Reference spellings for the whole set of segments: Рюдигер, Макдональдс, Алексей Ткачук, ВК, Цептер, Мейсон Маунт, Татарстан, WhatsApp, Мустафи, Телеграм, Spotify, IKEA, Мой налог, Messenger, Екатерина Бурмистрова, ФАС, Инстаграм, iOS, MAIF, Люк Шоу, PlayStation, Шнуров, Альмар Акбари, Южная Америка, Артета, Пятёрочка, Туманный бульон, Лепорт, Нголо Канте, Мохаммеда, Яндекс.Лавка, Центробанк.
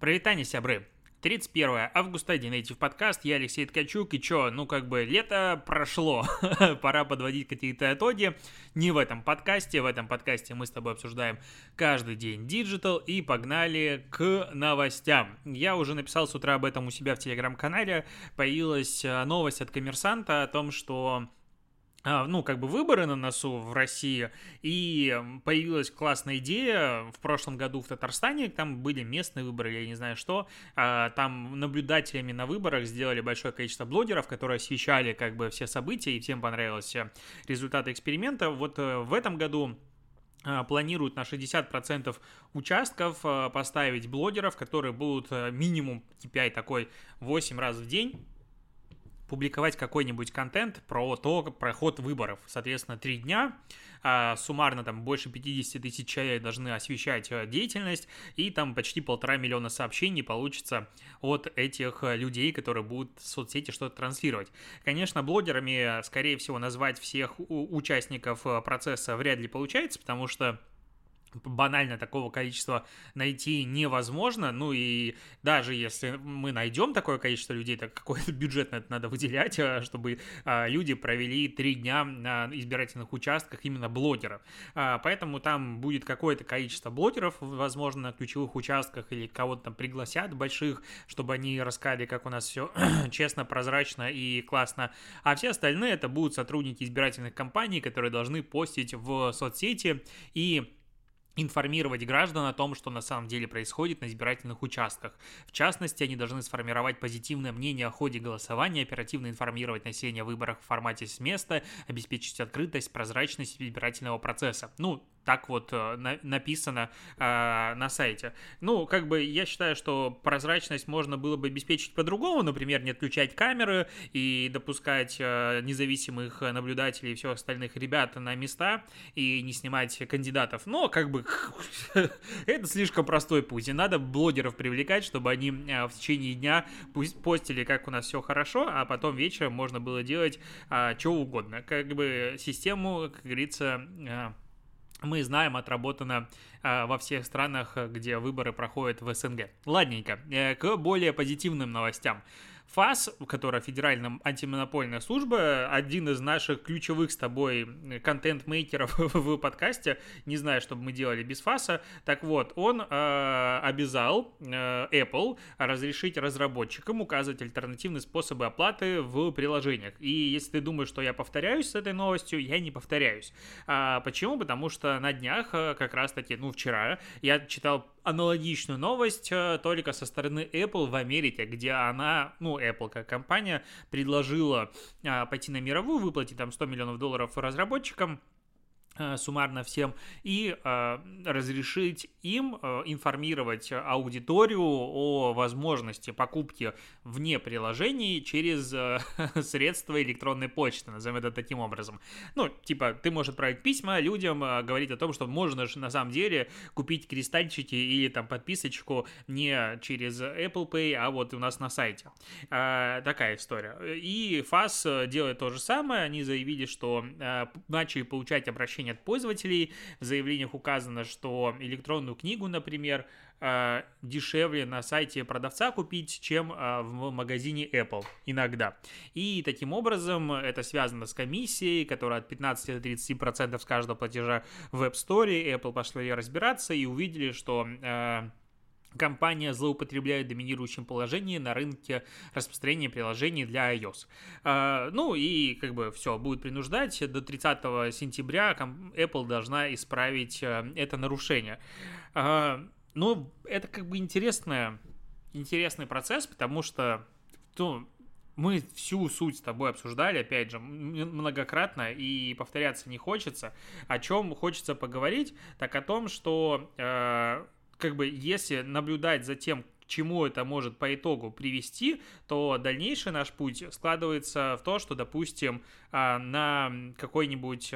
Привет, сябры! 31 августа, Динейтив подкаст, я Алексей Ткачук, и лето прошло, пора подводить какие-то итоги, не в этом подкасте, мы с тобой обсуждаем каждый день диджитал, и погнали к новостям. Я уже написал с утра об этом у себя в телеграм-канале, появилась новость от Коммерсанта о том, что... выборы на носу в России, и появилась классная идея. В прошлом году в Татарстане, там были местные выборы, я не знаю что, там наблюдателями на выборах сделали большое количество блогеров, которые освещали все события, и всем понравились результаты эксперимента. Вот в этом году планируют на 60% участков поставить блогеров, которые будут минимум KPI такой 8 раз в день публиковать какой-нибудь контент про ход выборов. Соответственно, 3 дня, суммарно там больше 50 тысяч человек должны освещать деятельность, и там почти 1,5 миллиона сообщений получится от этих людей, которые будут в соцсети что-то транслировать. Конечно, блогерами, скорее всего, назвать всех участников процесса вряд ли получается, потому что банально такого количества найти невозможно, ну и даже если мы найдем такое количество людей, так какой-то бюджет на это надо выделять, чтобы люди провели 3 дня на избирательных участках именно блогеров. Поэтому там будет какое-то количество блогеров, возможно, на ключевых участках, или кого-то там пригласят больших, чтобы они рассказали, как у нас все честно, прозрачно и классно. А все остальные это будут сотрудники избирательных кампаний, которые должны постить в соцсети и информировать граждан о том, что на самом деле происходит на избирательных участках. В частности, они должны сформировать позитивное мнение о ходе голосования, оперативно информировать население о выборах в формате с места, обеспечить открытость, прозрачность избирательного процесса. Так вот написано на сайте. Я считаю, что прозрачность можно было бы обеспечить по-другому, например, не отключать камеры и допускать независимых наблюдателей и всех остальных ребят на места и не снимать кандидатов. Но это слишком простой путь, и надо блогеров привлекать, чтобы они в течение дня постили, как у нас все хорошо, а потом вечером можно было делать что угодно. Систему, как говорится... Мы знаем, отработано во всех странах, где выборы проходят в СНГ. Ладненько, к более позитивным новостям. ФАС, которая Федеральная антимонопольная служба, один из наших ключевых с тобой контент-мейкеров в подкасте, не знаю, что бы мы делали без ФАСа, так вот, он обязал Apple разрешить разработчикам указывать альтернативные способы оплаты в приложениях. И если ты думаешь, что я повторяюсь с этой новостью, я не повторяюсь. Почему? Потому что на днях, как раз-таки, вчера, я читал аналогичную новость только со стороны Apple в Америке, где она, Apple как компания, предложила пойти на мировую, выплатить там 100 миллионов долларов разработчикам, суммарно всем, и разрешить им информировать аудиторию о возможности покупки вне приложений через средства электронной почты, назовем это таким образом. Ты можешь отправить письма людям, говорить о том, что можно же на самом деле купить кристальчики или там подписочку не через Apple Pay, а вот у нас на сайте. Такая история. И ФАС делает то же самое, они заявили, что начали получать обращение от пользователей. В заявлениях указано, что электронную книгу, например, дешевле на сайте продавца купить, чем в магазине Apple иногда. И таким образом это связано с комиссией, которая от 15 до 30% с каждого платежа в App Store. Apple пошли разбираться и увидели, что... компания злоупотребляет доминирующим положением на рынке распространения приложений для iOS. Все, будет принуждать. До 30 сентября Apple должна исправить это нарушение. Это интересный процесс, потому что... Мы всю суть с тобой обсуждали, опять же, многократно, и повторяться не хочется. О чем хочется поговорить, так о том, что... если наблюдать за тем, к чему это может по итогу привести, то дальнейший наш путь складывается в то, что, допустим, на какой-нибудь...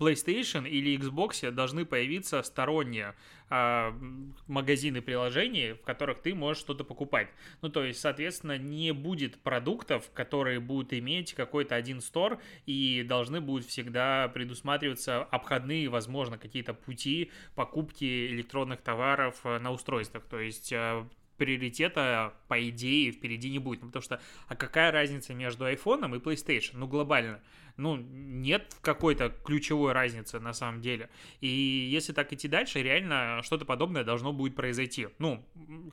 PlayStation или Xbox должны появиться сторонние магазины приложений, в которых ты можешь что-то покупать. Ну, то есть, соответственно, не будет продуктов, которые будут иметь какой-то один store, и должны будут всегда предусматриваться обходные, возможно, какие-то пути покупки электронных товаров на устройствах. То есть приоритета, по идее, впереди не будет. Ну, потому что, а какая разница между iPhone и PlayStation? Ну, глобально. Ну, нет какой-то ключевой разницы на самом деле. И если так идти дальше, реально что-то подобное должно будет произойти. Ну,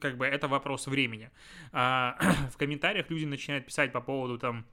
как бы это вопрос времени. В комментариях люди начинают писать по поводу там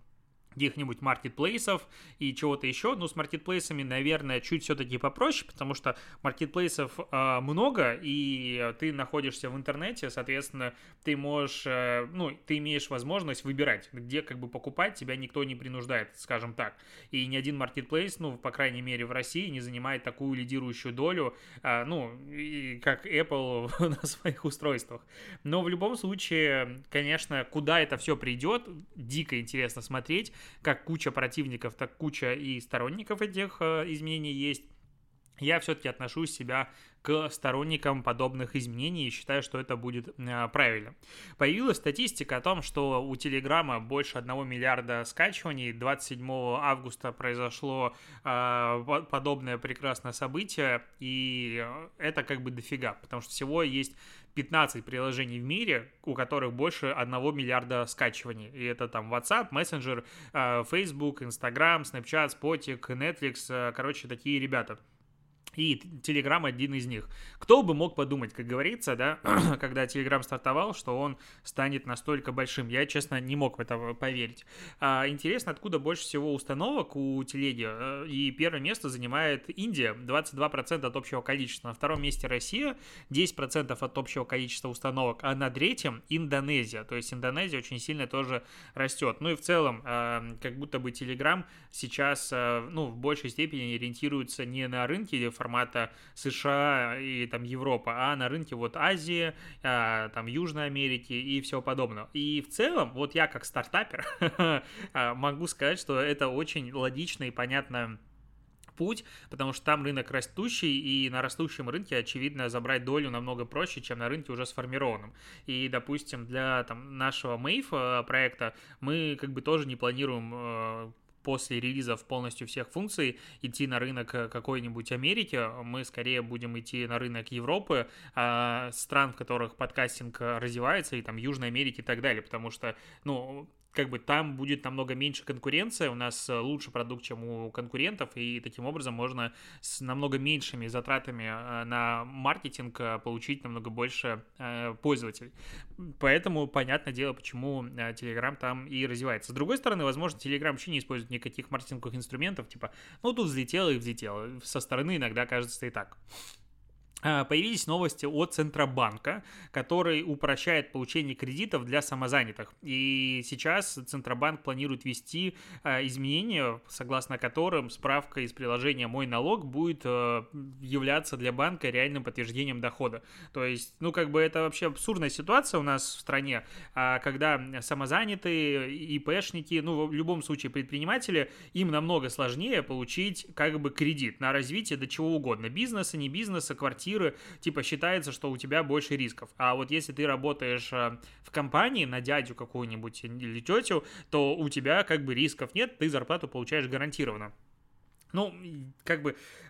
каких-нибудь маркетплейсов и чего-то еще. Но с маркетплейсами, наверное, чуть все-таки попроще, потому что маркетплейсов много, и ты находишься в интернете, соответственно, ты можешь, ты имеешь возможность выбирать, где как бы покупать, тебя никто не принуждает, скажем так. И ни один маркетплейс, по крайней мере, в России не занимает такую лидирующую долю, как Apple на своих устройствах. Но в любом случае, конечно, куда это все придет, дико интересно смотреть. Как куча противников, так куча и сторонников этих изменений есть. Я все-таки отношусь себя к сторонникам подобных изменений и считаю, что это будет правильно. Появилась статистика о том, что у Телеграма больше 1 миллиарда скачиваний. 27 августа произошло подобное прекрасное событие, и это как бы дофига, потому что всего есть 15 приложений в мире, у которых больше 1 миллиарда скачиваний. И это там WhatsApp, Messenger, Facebook, Instagram, Snapchat, Spotify, Netflix, короче, такие ребята. И Telegram один из них. Кто бы мог подумать, как говорится, да, когда Telegram стартовал, что он станет настолько большим. Я, честно, не мог в это поверить. Интересно, откуда больше всего установок у Телеги. И первое место занимает Индия, 22% от общего количества. На втором месте Россия, 10% от общего количества установок. А на третьем Индонезия. То есть Индонезия очень сильно тоже растет. Ну и в целом, как будто бы Telegram сейчас, в большей степени ориентируется не на рынки или формата США и там Европа, а на рынке вот Азии, там Южной Америки и всего подобного. И в целом, вот я как стартапер могу сказать, что это очень логично и понятно путь, потому что там рынок растущий, и на растущем рынке, очевидно, забрать долю намного проще, чем на рынке уже сформированном. И, допустим, для там, нашего MAIF проекта мы как бы тоже не планируем после релизов полностью всех функций идти на рынок какой-нибудь Америки. Мы скорее будем идти на рынок Европы, стран, в которых подкастинг развивается, и там Южной Америки и так далее, потому что, там будет намного меньше конкуренции, у нас лучше продукт, чем у конкурентов, и таким образом можно с намного меньшими затратами на маркетинг получить намного больше пользователей. Поэтому, понятное дело, почему Telegram там и развивается. С другой стороны, возможно, Telegram вообще не использует никаких маркетинговых инструментов, типа, тут взлетело и взлетело. Со стороны иногда кажется и так. Появились новости от Центробанка, который упрощает получение кредитов для самозанятых. И сейчас Центробанк планирует ввести изменения, согласно которым справка из приложения «Мой налог» будет являться для банка реальным подтверждением дохода. То есть, это вообще абсурдная ситуация у нас в стране, когда самозанятые, ИПшники, в любом случае предприниматели, им намного сложнее получить кредит на развитие до чего угодно, бизнеса, не бизнеса, квартиры. Считается, что у тебя больше рисков. А вот если ты работаешь в компании на дядю какую-нибудь или тетю, то у тебя рисков нет, ты зарплату получаешь гарантированно.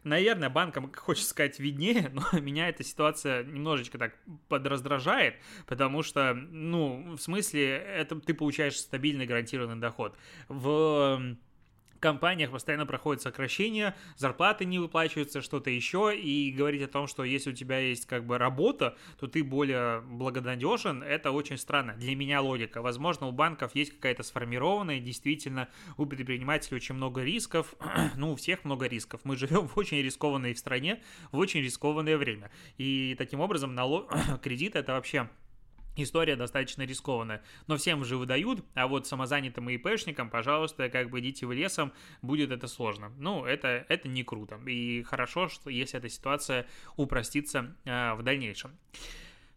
Наверное, банкам, хочется сказать, виднее, но меня эта ситуация немножечко так подраздражает, потому что, это ты получаешь стабильный гарантированный доход. В компаниях постоянно проходят сокращения, зарплаты не выплачиваются, что-то еще, и говорить о том, что если у тебя есть работа, то ты более благонадежен, это очень странно. Для меня логика. Возможно, у банков есть какая-то сформированная, действительно, у предпринимателей очень много рисков, у всех много рисков. Мы живем в очень рискованной стране, в очень рискованное время, и таким образом кредит это вообще... История достаточно рискованная, но всем же выдают, а вот самозанятым и ИПшникам, пожалуйста, идите в лесом, будет это сложно. Это не круто, и хорошо, что если эта ситуация упростится в дальнейшем.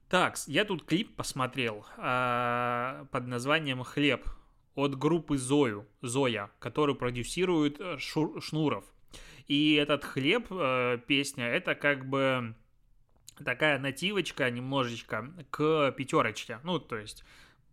Так, я тут клип посмотрел под названием «Хлеб» от группы Зоя, которую продюсирует Шнуров. И этот хлеб, песня, это как бы такая нативочка немножечко к пятерочке. Ну, то есть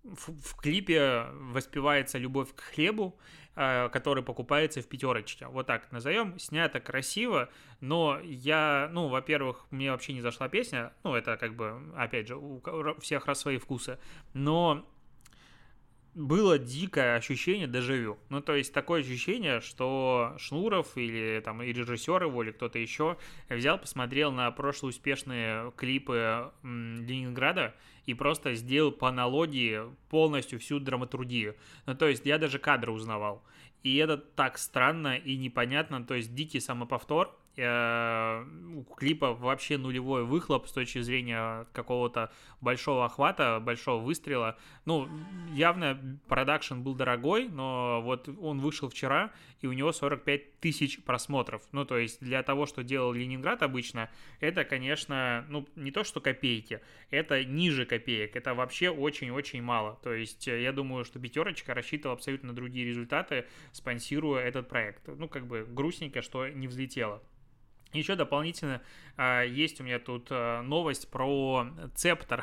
в клипе воспевается любовь к хлебу, который покупается в пятерочке. Вот так назовем. Снято красиво, но я, во-первых, мне вообще не зашла песня. Ну, это как бы, опять же, у всех раз свои вкусы. Но было дикое ощущение дежавю. Ну, то есть такое ощущение, что Шнуров или там и режиссер его, или кто-то еще взял, посмотрел на прошлые успешные клипы Ленинграда и просто сделал по аналогии полностью всю драматургию. Ну, то есть я даже кадры узнавал. И это так странно и непонятно. То есть дикий самоповтор. У клипа вообще нулевой выхлоп с точки зрения какого-то большого охвата, большого выстрела. Ну, явно продакшн был дорогой, но вот он вышел вчера, и у него 45 тысяч просмотров. Ну, то есть для того, что делал Ленинград обычно, это, конечно, не то что копейки, это ниже копеек, это вообще очень-очень мало. То есть я думаю, что «Пятерочка» рассчитывала абсолютно другие результаты, спонсируя этот проект. Ну, как бы грустненько, что не взлетело. Еще дополнительно есть у меня тут новость про Цептер.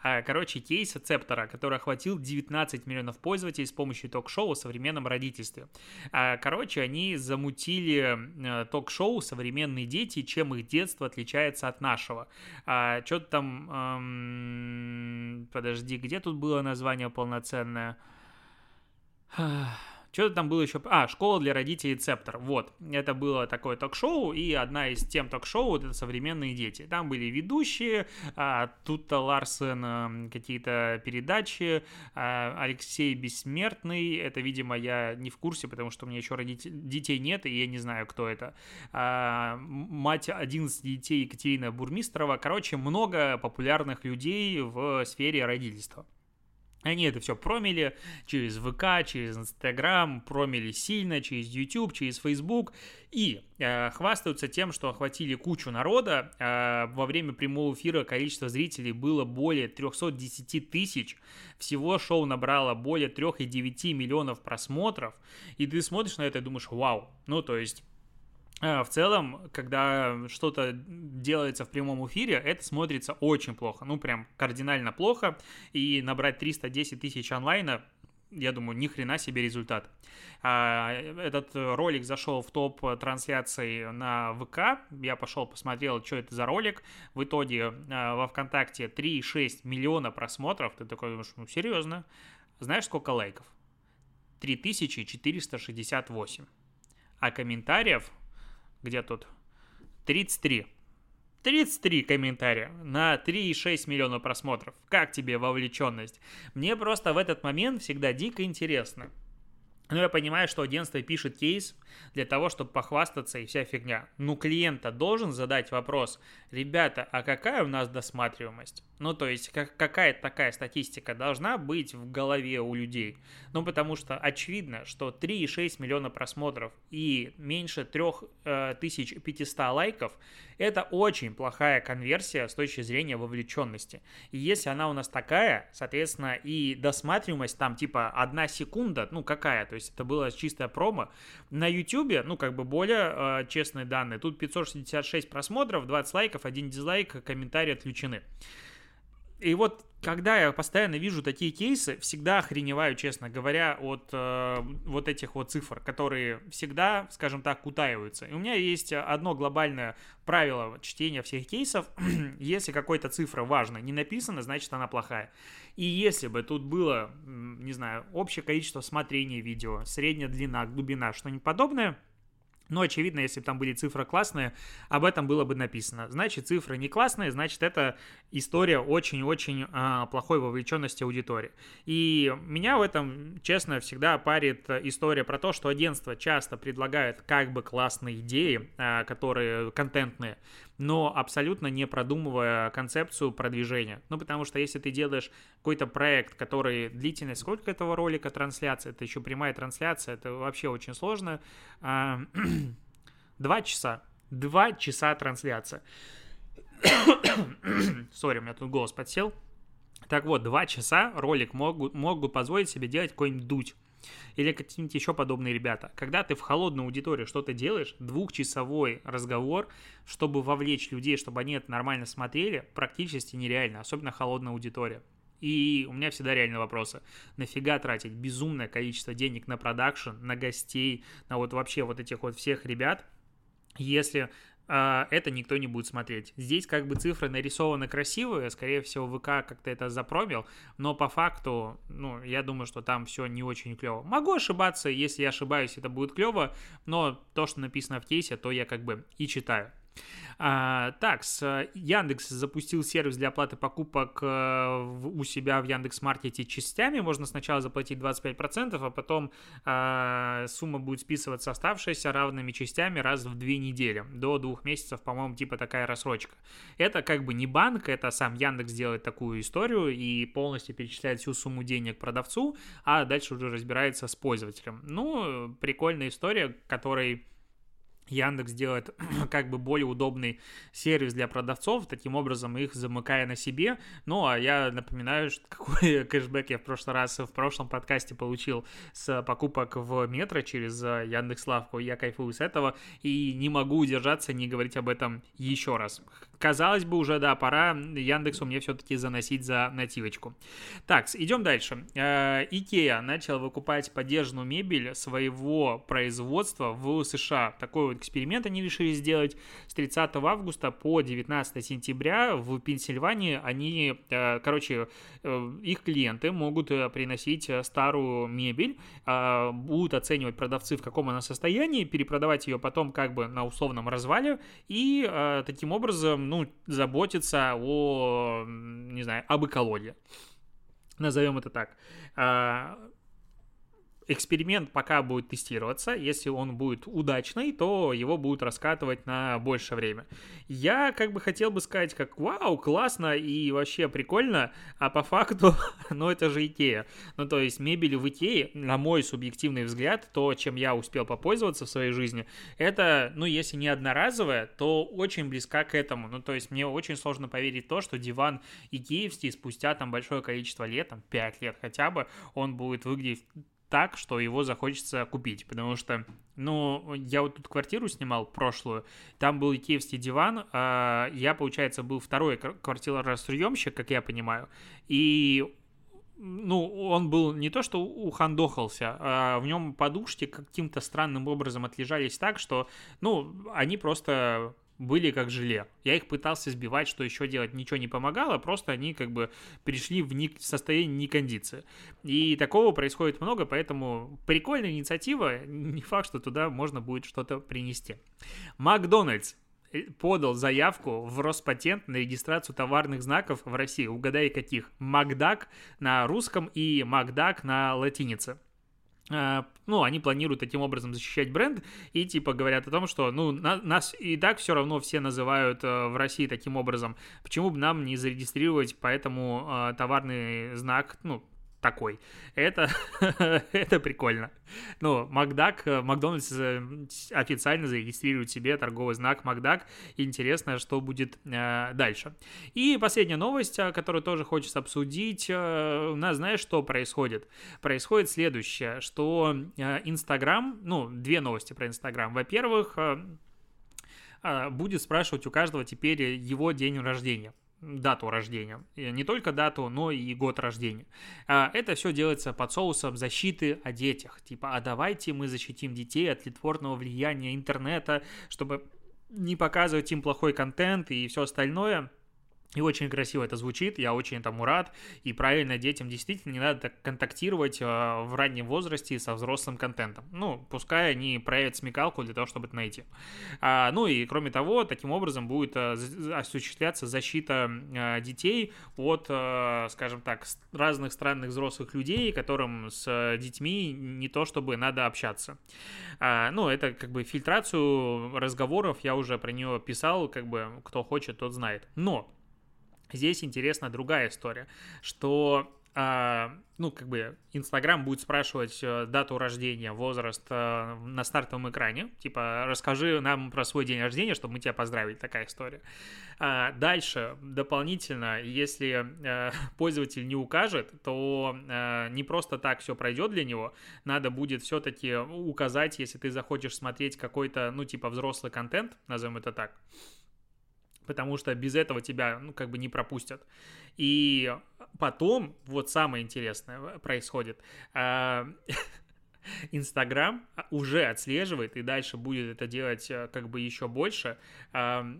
Короче, кейс Цептера, который охватил 19 миллионов пользователей с помощью ток-шоу о современном родительстве. Короче, они замутили ток-шоу «Современные дети. Чем их детство отличается от нашего». Что-то там... Подожди, где тут было название полноценное? Что-то там было еще... «Школа для родителей Цептер». Вот, это было такое ток-шоу, и одна из тем ток-шоу — это «Современные дети». Там были ведущие, Тута Ларсен, какие-то передачи, Алексей Бессмертный. Это, видимо, я не в курсе, потому что у меня еще детей нет, и я не знаю, кто это. Мать 11 детей Екатерина Бурмистрова. Короче, много популярных людей в сфере родительства. Они это все промили через ВК, через Instagram, промили сильно, через YouTube, через Facebook и хвастаются тем, что охватили кучу народа. Во время прямого эфира количество зрителей было более 310 тысяч. Всего шоу набрало более 3,9 миллионов просмотров. И ты смотришь на это и думаешь: вау, ну то есть... В целом, когда что-то делается в прямом эфире, это смотрится очень плохо, прям кардинально плохо, и набрать 310 тысяч онлайна, я думаю, ни хрена себе результат. Этот ролик зашел в топ трансляций на ВК, я пошел посмотрел, что это за ролик, в итоге во ВКонтакте 3,6 миллиона просмотров, ты такой думаешь, серьезно, знаешь, сколько лайков? 3468, а комментариев... Где тут? 33 комментария на 3,6 миллиона просмотров. Как тебе вовлеченность? Мне просто в этот момент всегда дико интересно. Но я понимаю, что агентство пишет кейс для того, чтобы похвастаться и вся фигня. Клиент-то должен задать вопрос: ребята, а какая у нас досматриваемость? То есть какая-то такая статистика должна быть в голове у людей. Потому что очевидно, что 3,6 миллиона просмотров и меньше 3500 лайков – это очень плохая конверсия с точки зрения вовлеченности. И если она у нас такая, соответственно, и досматриваемость там типа 1 секунда, какая? То есть это было чистое промо. На YouTube, более честные данные. Тут 566 просмотров, 20 лайков, 1 дизлайк, комментарии отключены. И вот когда я постоянно вижу такие кейсы, всегда охреневаю, честно говоря, от вот этих вот цифр, которые всегда, скажем так, утаиваются. И у меня есть одно глобальное правило чтения всех кейсов. Если какой-то цифра важная не написана, значит она плохая. И если бы тут было, не знаю, общее количество смотрений видео, средняя длина, глубина, что-нибудь подобное... очевидно, если бы там были цифры классные, об этом было бы написано. Значит, цифры не классные, значит, это история очень-очень плохой вовлеченности аудитории. И меня в этом, честно, всегда парит история про то, что агентство часто предлагает как бы классные идеи, которые контентные, но абсолютно не продумывая концепцию продвижения. Потому что если ты делаешь какой-то проект, который длительность, сколько этого ролика, трансляция, это еще прямая трансляция, это вообще очень сложно. 2 часа трансляция. Сори, у меня тут голос подсел. Так вот, 2 часа ролик могут позволить себе делать какой-нибудь дуть. Или какие-нибудь еще подобные ребята. Когда ты в холодную аудиторию что-то делаешь, двухчасовой разговор, чтобы вовлечь людей, чтобы они это нормально смотрели, практически нереально, особенно холодная аудитория. И у меня всегда реально вопросы. Нафига тратить безумное количество денег на продакшн, на гостей, на вот вообще вот этих вот всех ребят, если это никто не будет смотреть. Здесь как бы цифры нарисованы красивые, скорее всего, ВК как-то это запромил, но по факту, ну, я думаю, что там все не очень клево. Могу ошибаться, если я ошибаюсь, это будет клево, но то, что написано в кейсе, то я как бы и читаю. Так, Яндекс запустил сервис для оплаты покупок у себя в Яндекс.Маркете частями. Можно сначала заплатить 25%, а потом сумма будет списываться оставшаяся равными частями раз в 2 недели. До 2 месяцев, по-моему, типа такая рассрочка. Это как бы не банк, это сам Яндекс делает такую историю и полностью перечисляет всю сумму денег продавцу, а дальше уже разбирается с пользователем. Ну, прикольная история, которой Яндекс делает как бы более удобный сервис для продавцов, таким образом их замыкая на себе. Ну, а я напоминаю, что какой кэшбэк я в прошлом подкасте получил с покупок в метро через Яндекс.Лавку. Я кайфую с этого и не могу удержаться, не говорить об этом еще раз. Казалось бы, уже, да, пора Яндексу мне все-таки заносить за нативочку. Так, идем дальше. IKEA начал выкупать подержанную мебель своего производства в США. Такой вот эксперимент они решили сделать. С 30 августа по 19 сентября в Пенсильвании они, их клиенты могут приносить старую мебель, будут оценивать продавцы, в каком она состоянии, перепродавать ее потом как бы на условном развале и таким образом, ну, заботиться о, не знаю, об экологии. Назовем это так. Эксперимент пока будет тестироваться. Если он будет удачный, то его будут раскатывать на большее время. Я как бы хотел бы сказать, как вау, классно и вообще прикольно, а по факту, ну это же Икея. Ну то есть мебель в Икее, на мой субъективный взгляд, то, чем я успел попользоваться в своей жизни, это, ну если не одноразовая, то очень близка к этому. Ну то есть мне очень сложно поверить в то, что диван икеевский спустя там большое количество лет, там 5 лет хотя бы, он будет выглядеть так, что его захочется купить, потому что, ну, я вот тут квартиру снимал прошлую, там был икеевский диван, я, получается, был второй квартиросъемщик, как я понимаю, и, ну, он был не то, что ухандохался, а в нем подушки каким-то странным образом отлежались так, что, ну, они просто были как желе. Я их пытался сбивать, что еще делать, ничего не помогало, просто они как бы перешли в состояние некондиции. И такого происходит много, поэтому прикольная инициатива, не факт, что туда можно будет что-то принести. Макдональдс подал заявку в Роспатент на регистрацию товарных знаков в России. Угадай, каких? Макдак на русском и Макдак на латинице. Ну, они планируют таким образом защищать бренд и типа говорят о том, что, ну, нас и так все равно все называют в России таким образом. Почему бы нам не зарегистрировать поэтому товарный знак, ну, такой. Это прикольно. Ну, Макдональдс официально зарегистрирует себе торговый знак Макдак. Интересно, что будет дальше. И последняя новость, которую тоже хочется обсудить. У нас, знаешь, что происходит? Происходит следующее, что Instagram, ну, 2 новости про Instagram. Во-первых, будет спрашивать у каждого теперь его день рождения. Дату рождения. Не только дату, но и год рождения. Это все делается под соусом защиты о детях. Типа, а давайте мы защитим детей от тлетворного влияния интернета, чтобы не показывать им плохой контент и все остальное. И очень красиво это звучит, я очень этому рад. И правильно, детям действительно не надо так контактировать в раннем возрасте со взрослым контентом. Ну, пускай они проявят смекалку для того, чтобы это найти. Ну и кроме того, таким образом будет осуществляться защита детей от, скажем так, разных странных взрослых людей, которым с детьми не то чтобы надо общаться. Ну, это как бы фильтрацию разговоров, я уже про нее писал, как бы кто хочет, тот знает. Но здесь интересна другая история, что ну, как бы, Инстаграм будет спрашивать дату рождения, возраст на стартовом экране. Типа, расскажи нам про свой день рождения, чтобы мы тебя поздравили. Такая история. Дальше, дополнительно, если пользователь не укажет, то не просто так все пройдет для него. Надо будет все-таки указать, если ты захочешь смотреть какой-то, ну, типа, взрослый контент, назовем это так. Потому что без этого тебя, ну, как бы не пропустят. И потом, вот самое интересное происходит. Инстаграм уже отслеживает, и дальше будет это делать как бы еще больше, что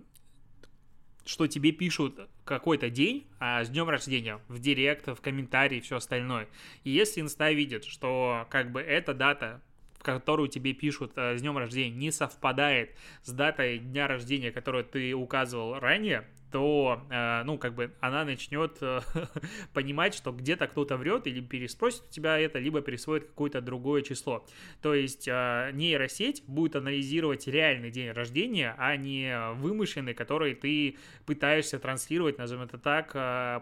тебе пишут какой-то день с днем рождения в директ, в комментарии и все остальное. И если Инста видит, что как бы эта дата, которую тебе пишут с днем рождения, не совпадает с датой дня рождения, которую ты указывал ранее, то, ну, как бы она начнет понимать, что где-то кто-то врет или переспросит у тебя это, либо пересвоит какое-то другое число. То есть нейросеть будет анализировать реальный день рождения, а не вымышленный, который ты пытаешься транслировать, назовем это так,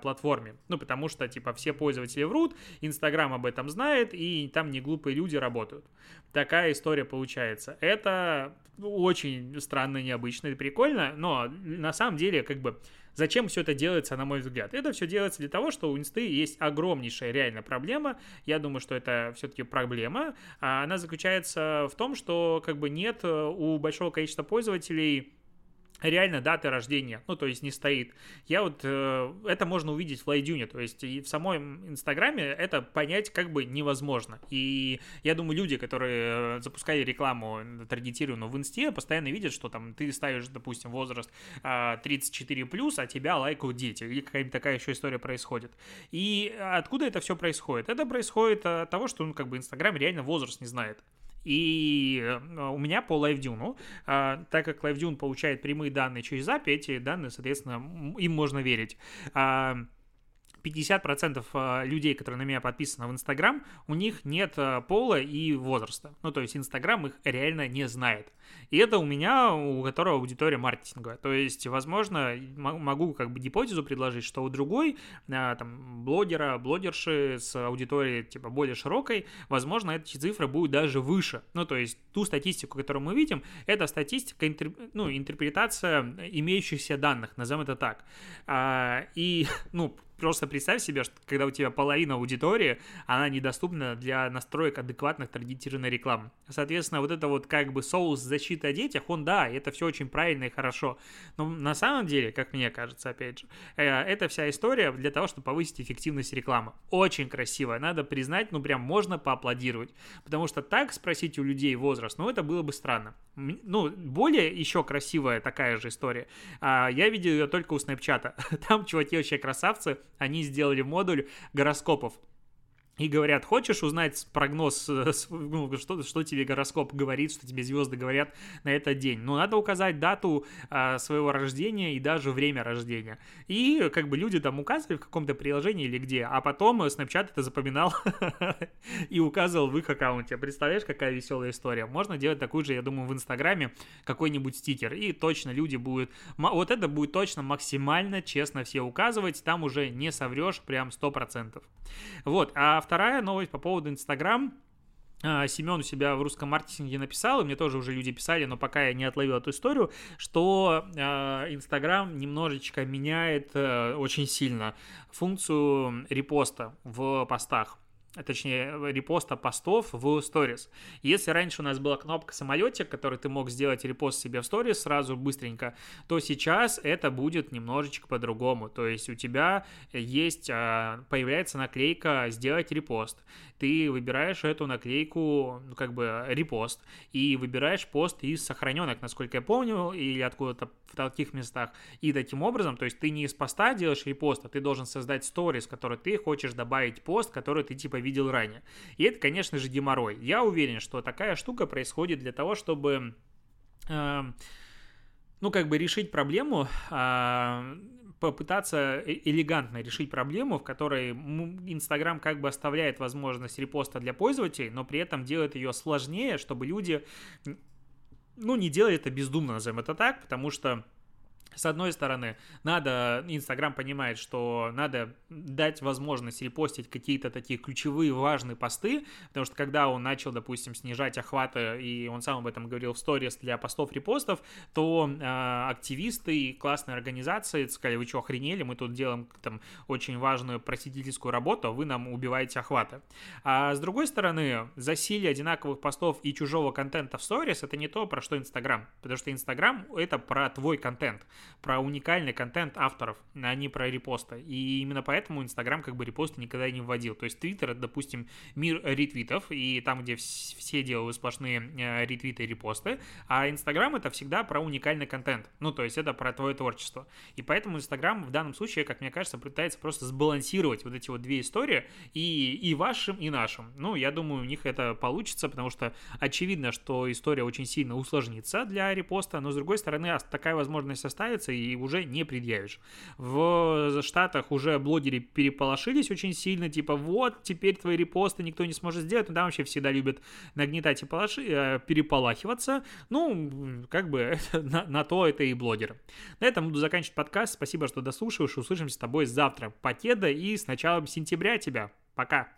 платформе. Ну, потому что, типа, все пользователи врут, Инстаграм об этом знает, и там неглупые люди работают. Такая история получается. Это очень странно, необычно и прикольно, но на самом деле, как бы, зачем все это делается, на мой взгляд? Это все делается для того, что у Инсты есть огромнейшая реально проблема. Я думаю, что это все-таки проблема. Она заключается в том, что как бы нет у большого количества пользователей реально даты рождения, ну, то есть не стоит. Я вот, это можно увидеть в LiveDune, то есть и в самом Инстаграме это понять как бы невозможно. И я думаю, люди, которые запускали рекламу таргетированную в Инсте, постоянно видят, что там ты ставишь, допустим, возраст 34+, а тебя лайкают дети, или какая-нибудь такая еще история происходит. И откуда это все происходит? Это происходит от того, что, ну, как бы Инстаграм реально возраст не знает. И у меня по LiveDune, так как LiveDune получает прямые данные через API, эти данные, соответственно, им можно верить. 50% людей, которые на меня подписаны в Инстаграм, у них нет пола и возраста. Ну, то есть Инстаграм их реально не знает. И это у меня, у которого аудитория маркетинга. То есть, возможно, могу как бы гипотезу предложить, что у другой, там, блогера, блогерши с аудиторией, типа, более широкой, возможно, эти цифры будут даже выше. Ну, то есть ту статистику, которую мы видим, это статистика, ну, интерпретация имеющихся данных, назовем это так. И, ну, просто представь себе, что когда у тебя половина аудитории, она недоступна для настроек адекватных таргетированной рекламы. Соответственно, вот это вот как бы соус защиты о детях, он, да, это все очень правильно и хорошо. Но на самом деле, как мне кажется, опять же, это вся история для того, чтобы повысить эффективность рекламы. Очень красиво, надо признать, ну прям можно поаплодировать. Потому что так спросить у людей возраст, ну это было бы странно. Ну, более еще красивая такая же история. Я видел ее только у Snapchat. Там чуваки вообще красавцы. Они сделали модуль гороскопов. И говорят, хочешь узнать прогноз, ну, что тебе гороскоп говорит, что тебе звезды говорят на этот день? Ну, надо указать дату своего рождения и даже время рождения. И как бы люди там указывали в каком-то приложении или где, а потом Snapchat это запоминал и указывал в их аккаунте. Представляешь, какая веселая история? Можно делать такую же, я думаю, в Инстаграме какой-нибудь стикер. И точно люди будут... Вот это будет точно максимально честно все указывать. Там уже не соврешь прям 100%. Вот, а вторая новость по поводу Инстаграм. Семен у себя в русском маркетинге написал, и мне тоже уже люди писали, но пока я не отловил эту историю, что Инстаграм немножечко меняет очень сильно функцию репоста в постах. Точнее, репоста постов в сторис. Если раньше у нас была кнопка «самолетик», которой ты мог сделать репост себе в сторис сразу быстренько, то сейчас это будет немножечко по-другому. То есть у тебя есть, появляется наклейка «Сделать репост». Ты выбираешь эту наклейку, ну, как бы репост, и выбираешь пост из сохраненок, насколько я помню, или откуда-то в таких местах. И таким образом, то есть ты не из поста делаешь репост, а ты должен создать сторис, который ты хочешь добавить пост, который ты типа видел ранее. И это, конечно же, геморрой. Я уверен, что такая штука происходит для того, чтобы, ну, как бы решить проблему, попытаться элегантно решить проблему, в которой Инстаграм как бы оставляет возможность репоста для пользователей, но при этом делает ее сложнее, чтобы люди, ну, не делали это бездумно, назовем это так, потому что С одной стороны, надо, Инстаграм понимает, что надо дать возможность репостить какие-то такие ключевые важные посты, потому что когда он начал, допустим, снижать охваты, и он сам об этом говорил в сторис для постов-репостов, то активисты и классные организации сказали: вы что, охренели, мы тут делаем там очень важную просветительскую работу, вы нам убиваете охваты. А с другой стороны, засилье одинаковых постов и чужого контента в сторис — это не то, про что Инстаграм, потому что Инстаграм — это про твой контент, про уникальный контент авторов, а не про репосты. И именно поэтому Инстаграм как бы репосты никогда не вводил. То есть Твиттер — это, допустим, мир ретвитов, и там, где все делают сплошные ретвиты и репосты, а Инстаграм — это всегда про уникальный контент. Ну, то есть это про твое творчество. И поэтому Инстаграм в данном случае, как мне кажется, пытается просто сбалансировать вот эти вот две истории, и вашим, и нашим. Ну, я думаю, у них это получится, потому что очевидно, что история очень сильно усложнится для репоста, но, с другой стороны, такая возможность составится, и уже не предъявишь. В Штатах уже блогеры переполошились очень сильно, типа, вот, теперь твои репосты никто не сможет сделать, но там вообще всегда любят нагнетать и переполахиваться. Ну, как бы, на то это и блогеры. На этом буду заканчивать подкаст. Спасибо, что дослушиваешь. Услышимся с тобой завтра. Покеда, и с началом сентября тебя. Пока!